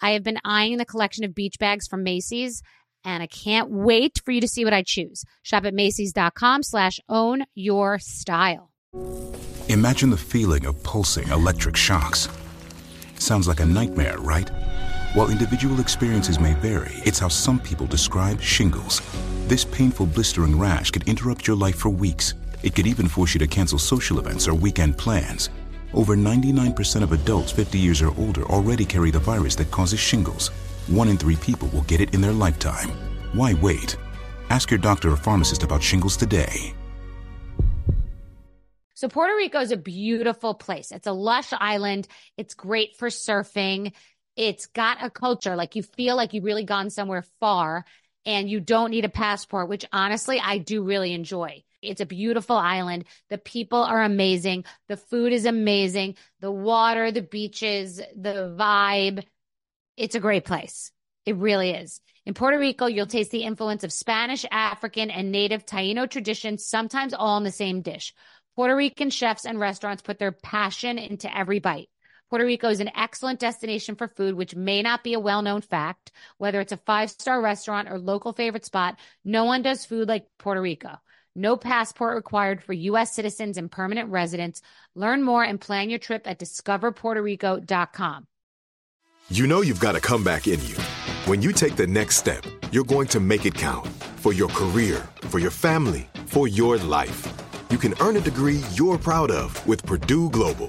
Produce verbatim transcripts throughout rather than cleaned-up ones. I have been eyeing the collection of beach bags from Macy's, and I can't wait for you to see what I choose. Shop at macys.com slash own your style. Imagine the feeling of pulsing electric shocks. Sounds like a nightmare, right? While individual experiences may vary, it's how some people describe shingles. This painful blistering rash could interrupt your life for weeks. It could even force you to cancel social events or weekend plans. Over ninety-nine percent of adults fifty years or older already carry the virus that causes shingles. One in three people will get it in their lifetime. Why wait? Ask your doctor or pharmacist about shingles today. So Puerto Rico is a beautiful place. It's a lush island. It's great for surfing. It's got a culture. Like, you feel like you've really gone somewhere far, and you don't need a passport, which honestly I do really enjoy. It's a beautiful island. The people are amazing. The food is amazing. The water, the beaches, the vibe. It's a great place. It really is. In Puerto Rico, you'll taste the influence of Spanish, African, and native Taíno traditions, sometimes all in the same dish. Puerto Rican chefs and restaurants put their passion into every bite. Puerto Rico is an excellent destination for food, which may not be a well-known fact. Whether it's a five-star restaurant or local favorite spot, no one does food like Puerto Rico. No passport required for U S citizens and permanent residents. Learn more and plan your trip at discover puerto rico dot com. You know you've got a comeback in you. When you take the next step, you're going to make it count. For your career, for your family, for your life. You can earn a degree you're proud of with Purdue Global.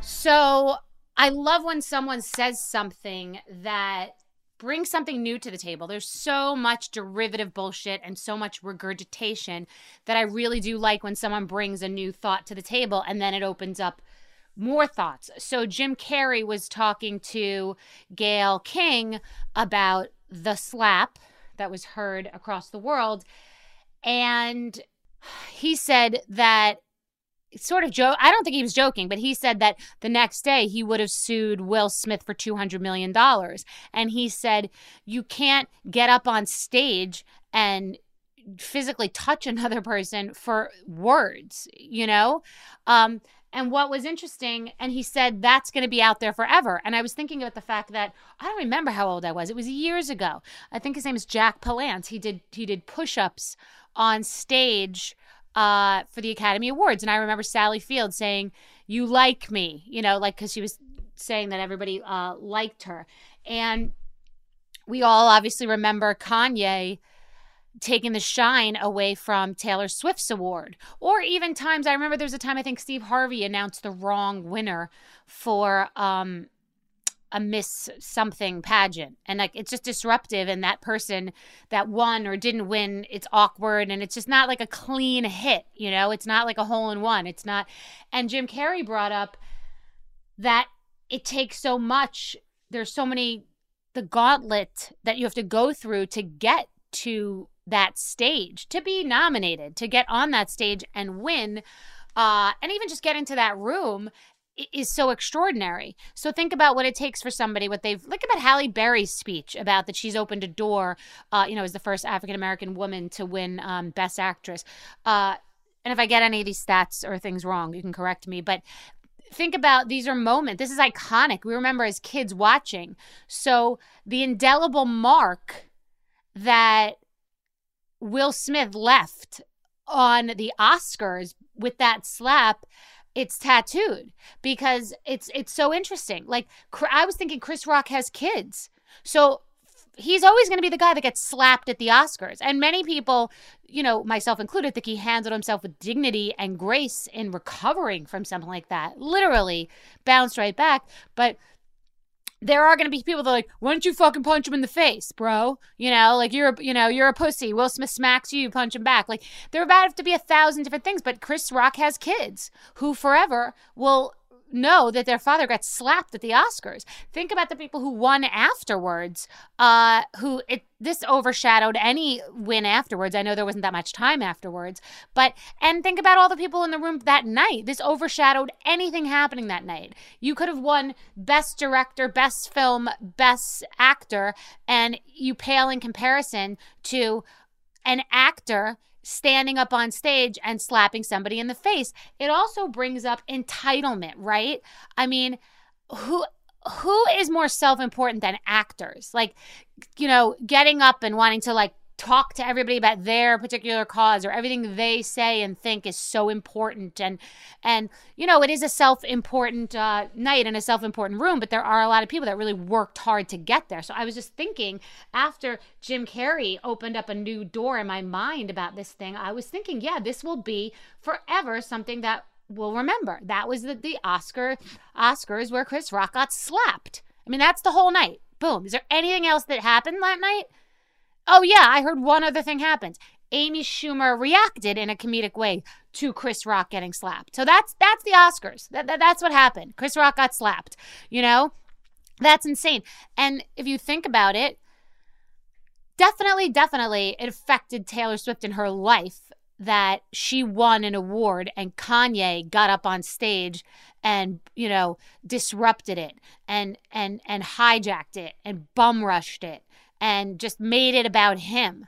So I love when someone says something that brings something new to the table. There's so much derivative bullshit and so much regurgitation that I really do like when someone brings a new thought to the table, and then it opens up more thoughts. So Jim Carrey was talking to Gail King about the slap that was heard across the world, and he said that sort of joke. I don't think he was joking, but he said that the next day he would have sued Will Smith for two hundred million dollars. And he said, you can't get up on stage and physically touch another person for words, you know? Um, and what was interesting, and he said, that's going to be out there forever. And I was thinking about the fact that I don't remember how old I was. It was years ago. I think his name is Jack Palance. He did, he did push-ups on stage Uh, for the Academy Awards. And I remember Sally Field saying, you like me, you know, like, because she was saying that everybody uh, liked her. And we all obviously remember Kanye taking the shine away from Taylor Swift's award. Or even times, I remember there was a time I think Steve Harvey announced the wrong winner for um, a Miss Something pageant. And like, it's just disruptive. And that person that won or didn't win, it's awkward. And it's just not like a clean hit, you know, it's not like a hole in one. It's not. And Jim Carrey brought up that it takes so much. There's so many, the gauntlet that you have to go through to get to that stage, to be nominated, to get on that stage and win. Uh, and even just get into that room is so extraordinary. So think about what it takes for somebody, what they've, look about Halle Berry's speech about that she's opened a door, uh, you know, as the first African-American woman to win um, Best Actress. Uh, and if I get any of these stats or things wrong, you can correct me. But think about, these are moments. This is iconic. We remember as kids watching. So the indelible mark that Will Smith left on the Oscars with that slap, it's tattooed, because it's it's so interesting. Like, I was thinking Chris Rock has kids. So he's always going to be the guy that gets slapped at the Oscars. And many people, you know, myself included, think he handled himself with dignity and grace in recovering from something like that. Literally bounced right back. But there are going to be people that are like, why don't you fucking punch him in the face, bro? You know, like you're, a, you know, you're a pussy. Will Smith smacks you, you punch him back. Like there are about to be a thousand different things. But Chris Rock has kids who forever will know that their father got slapped at the Oscars. Think about the people who won afterwards, uh, who it, this overshadowed any win afterwards. I know there wasn't that much time afterwards, but, and think about all the people in the room that night. This overshadowed anything happening that night. You could have won best director, best film, best actor, and you pale in comparison to an actor standing up on stage and slapping somebody in the face. It also brings up entitlement, right? I mean, who who is more self-important than actors? Like, you know, getting up and wanting to like talk to everybody about their particular cause or everything they say and think is so important. And, and you know, it is a self-important uh, night in a self-important room, but there are a lot of people that really worked hard to get there. So I was just thinking after Jim Carrey opened up a new door in my mind about this thing, I was thinking, yeah, this will be forever something that we'll remember. That was the, the Oscar Oscars where Chris Rock got slapped. I mean, that's the whole night. Boom. Is there anything else that happened that night? Oh, yeah, I heard one other thing happened. Amy Schumer reacted in a comedic way to Chris Rock getting slapped. So that's that's the Oscars. That, that, that's what happened. Chris Rock got slapped, you know? That's insane. And if you think about it, definitely, definitely it affected Taylor Swift in her life that she won an award and Kanye got up on stage and, you know, disrupted it and and and hijacked it and bum-rushed it. And just made it about him.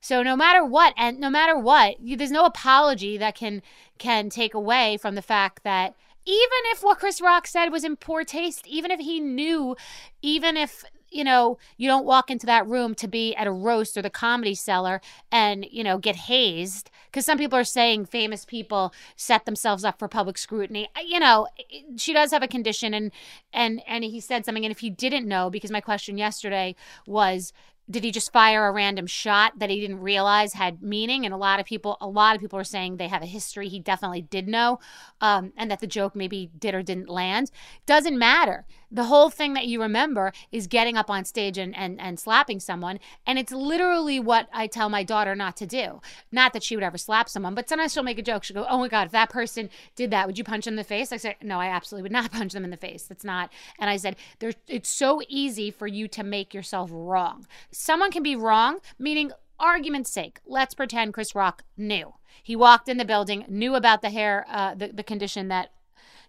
So no matter what, and no matter what, you, there's no apology that can can take away from the fact that even if what Chris Rock said was in poor taste, even if he knew, even if, you know, you don't walk into that room to be at a roast or the Comedy Cellar and, you know, get hazed. Because some people are saying famous people set themselves up for public scrutiny. You know, she does have a condition, and and and he said something. And if he didn't know, because my question yesterday was, did he just fire a random shot that he didn't realize had meaning? And a lot of people, a lot of people are saying they have a history. He definitely did know, um, and that the joke maybe did or didn't land. Doesn't matter. The whole thing that you remember is getting up on stage and, and, and slapping someone. And it's literally what I tell my daughter not to do. Not that she would ever slap someone, but sometimes she'll make a joke. She'll go, oh my God, if that person did that, would you punch them in the face? I said, no, I absolutely would not punch them in the face. That's not. And I said, There's, it's so easy for you to make yourself wrong. Someone can be wrong, meaning argument's sake. Let's pretend Chris Rock knew. He walked in the building, knew about the hair, uh, the, the condition that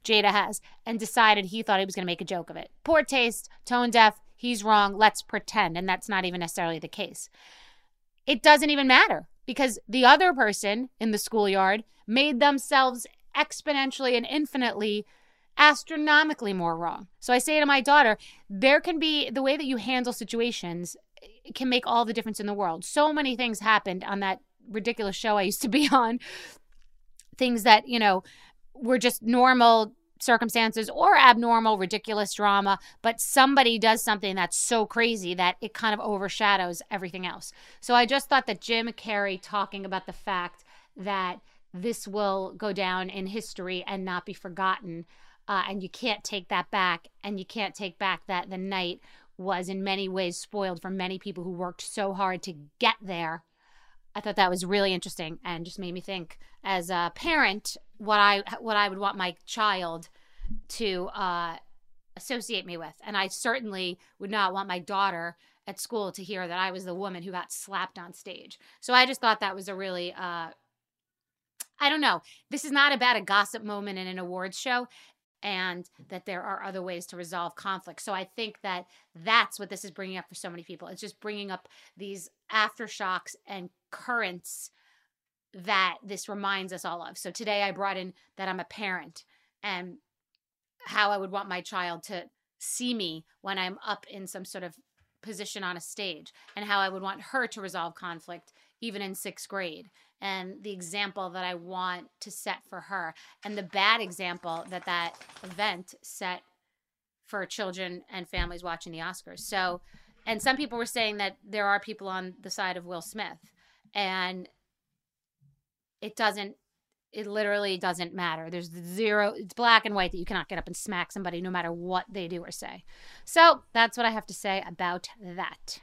Jada has, and decided he thought he was going to make a joke of it. Poor taste, tone deaf, he's wrong, let's pretend. And that's not even necessarily the case. It doesn't even matter because the other person in the schoolyard made themselves exponentially and infinitely, astronomically more wrong. So I say to my daughter, there can be the way that you handle situations can make all the difference in the world. So many things happened on that ridiculous show I used to be on, things that, you know, were just normal circumstances or abnormal, ridiculous drama, but somebody does something that's so crazy that it kind of overshadows everything else. So I just thought that Jim Carrey talking about the fact that this will go down in history and not be forgotten, uh, and you can't take that back, and you can't take back that the night was in many ways spoiled for many people who worked so hard to get there. I thought that was really interesting and just made me think as a parent what I what I would want my child to uh, associate me with. And I certainly would not want my daughter at school to hear that I was the woman who got slapped on stage. So I just thought that was a really, uh, I don't know, this is not about a gossip moment in an awards show and that there are other ways to resolve conflict. So I think that that's what this is bringing up for so many people. It's just bringing up these aftershocks and currents that this reminds us all of. So today I brought in that I'm a parent and how I would want my child to see me when I'm up in some sort of position on a stage and how I would want her to resolve conflict even in sixth grade and the example that I want to set for her and the bad example that that event set for children and families watching the Oscars. So And some people were saying that there are people on the side of Will Smith, and it doesn't, it literally doesn't matter. There's zero, it's black and white that you cannot get up and smack somebody no matter what they do or say. So that's what I have to say about that.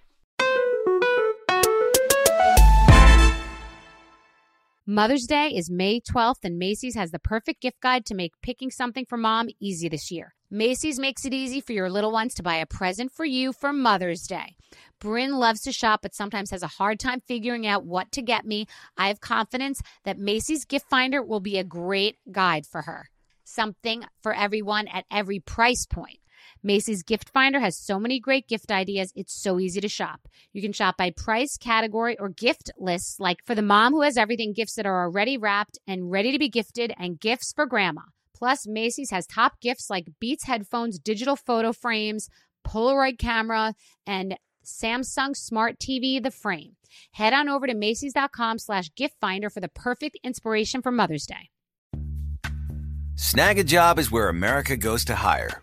Mother's Day is May twelfth, and Macy's has the perfect gift guide to make picking something for mom easy this year. Macy's makes it easy for your little ones to buy a present for you for Mother's Day. Bryn loves to shop, but sometimes has a hard time figuring out what to get me. I have confidence that Macy's Gift Finder will be a great guide for her. Something for everyone at every price point. Macy's Gift Finder has so many great gift ideas, it's so easy to shop. You can shop by price, category, or gift lists, like for the mom who has everything, gifts that are already wrapped and ready to be gifted, and gifts for grandma. Plus, Macy's has top gifts like Beats headphones, digital photo frames, Polaroid camera, and Samsung Smart T V, the frame. Head on over to macys.com slash gift finder for the perfect inspiration for Mother's Day. Snagajob is where America goes to hire,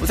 With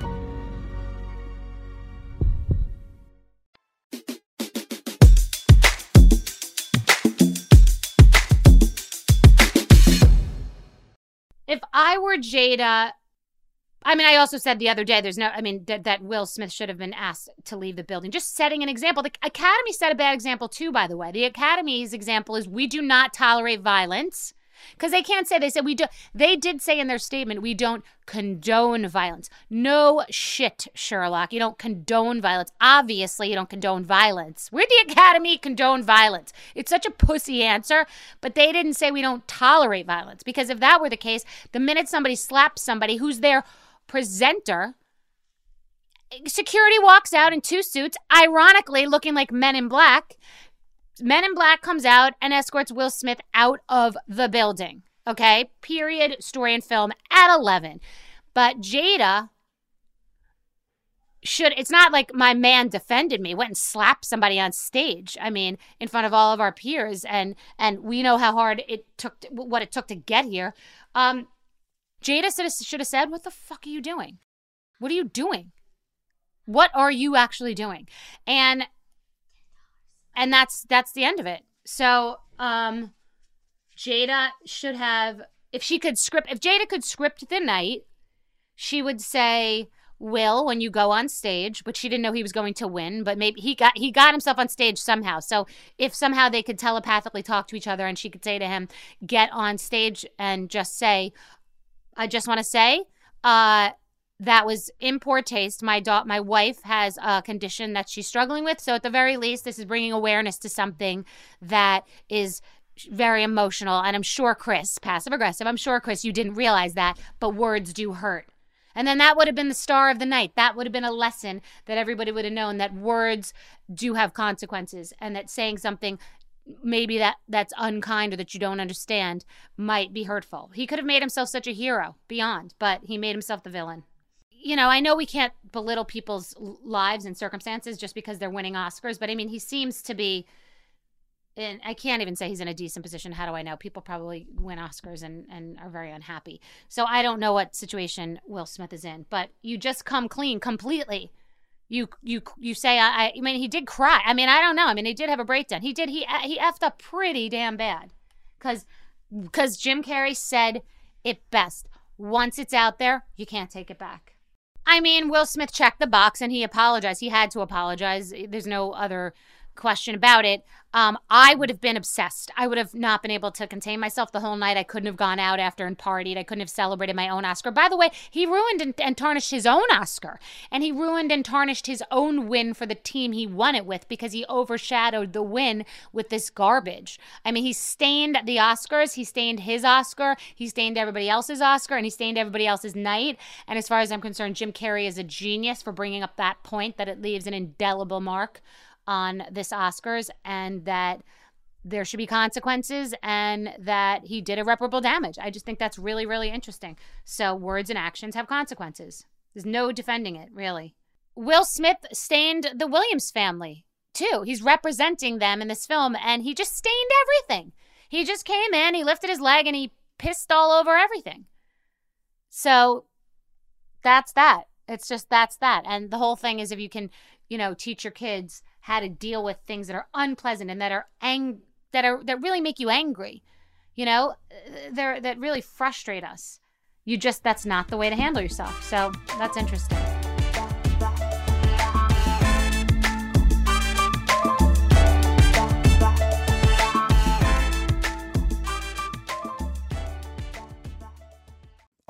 If I were Jada, I mean, I also said the other day, there's no, I mean, that, that Will Smith should have been asked to leave the building. Just setting an example. The Academy set a bad example too, by the way. The Academy's example is we do not tolerate violence, because they can't say, they said we do. They did say in their statement, we don't condone violence. No shit, Sherlock. You don't condone violence. Obviously, you don't condone violence. We're the Academy, condone violence. It's such a pussy answer, but they didn't say we don't tolerate violence, because if that were the case, the minute somebody slaps somebody who's their presenter, security walks out in two suits, ironically looking like Men in Black. Men in Black comes out and escorts Will Smith out of the building. Okay? Period. Story and film at eleven. But Jada should, it's not like my man defended me, went and slapped somebody on stage. I mean, in front of all of our peers, and and we know how hard it took, to, what it took to get here. Um, Jada should have said, what the fuck are you doing? What are you doing? What are you actually doing? And And that's that's the end of it. So um, Jada should have, if she could script, if Jada could script the night she would say, Will, when you go on stage, but she didn't know he was going to win, but maybe he got he got himself on stage somehow. So if somehow they could telepathically talk to each other and she could say to him, get on stage and just say, I just want to say, uh, that was in poor taste. My da- my wife has a condition that she's struggling with. So at the very least, this is bringing awareness to something that is very emotional. And I'm sure, Chris, passive aggressive, I'm sure, Chris, you didn't realize that, but words do hurt. And then that would have been the star of the night. That would have been a lesson that everybody would have known, that words do have consequences, and that saying something maybe that, that's unkind or that you don't understand might be hurtful. He could have made himself such a hero beyond, but he made himself the villain. You know, I know we can't belittle people's lives and circumstances just because they're winning Oscars, but I mean, he seems to be, and I can't even say he's in a decent position. How do I know? People probably win Oscars and, and are very unhappy. So I don't know what situation Will Smith is in, but you just come clean completely. You you you say, I, I mean, he did cry. I mean, I don't know. I mean, he did have a breakdown. He did. He he effed up pretty damn bad because because Jim Carrey said it best. Once it's out there, you can't take it back. I mean, Will Smith checked the box and he apologized. He had to apologize. There's no other question about it. um I would have been obsessed. I would have not been able to contain myself the whole night. I couldn't have gone out after and partied. I couldn't have celebrated my own Oscar. By the way, he ruined and, and tarnished his own Oscar, and he ruined and tarnished his own win for the team he won it with, because he overshadowed the win with this garbage. I mean, he stained the Oscars, he stained his Oscar, he stained everybody else's Oscar, and he stained everybody else's night. And as far as I'm concerned, Jim Carrey is a genius for bringing up that point, that it leaves an indelible mark on this Oscars, and that there should be consequences, and that he did irreparable damage. I just think that's really, really interesting. So words and actions have consequences. There's no defending it, really. Will Smith stained the Williams family, too. He's representing them in this film, and he just stained everything. He just came in, he lifted his leg, and he pissed all over everything. So that's that. It's just that's that. And the whole thing is, if you can, you know, teach your kids how to deal with things that are unpleasant and that are ang- that are that really make you angry, you know, they're, that really frustrate us. You just, that's not the way to handle yourself. So that's interesting.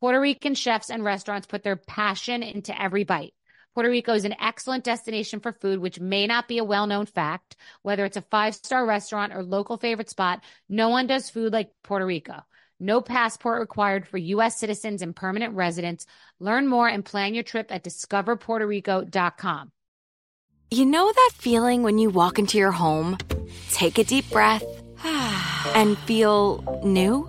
Puerto Rican chefs and restaurants put their passion into every bite. Puerto Rico is an excellent destination for food, which may not be a well-known fact. Whether it's a five-star restaurant or local favorite spot, no one does food like Puerto Rico. No passport required for U S citizens and permanent residents. Learn more and plan your trip at discover puerto rico dot com. You know that feeling when you walk into your home, take a deep breath, and feel new?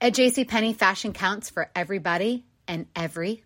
At JCPenney, fashion counts for everybody and every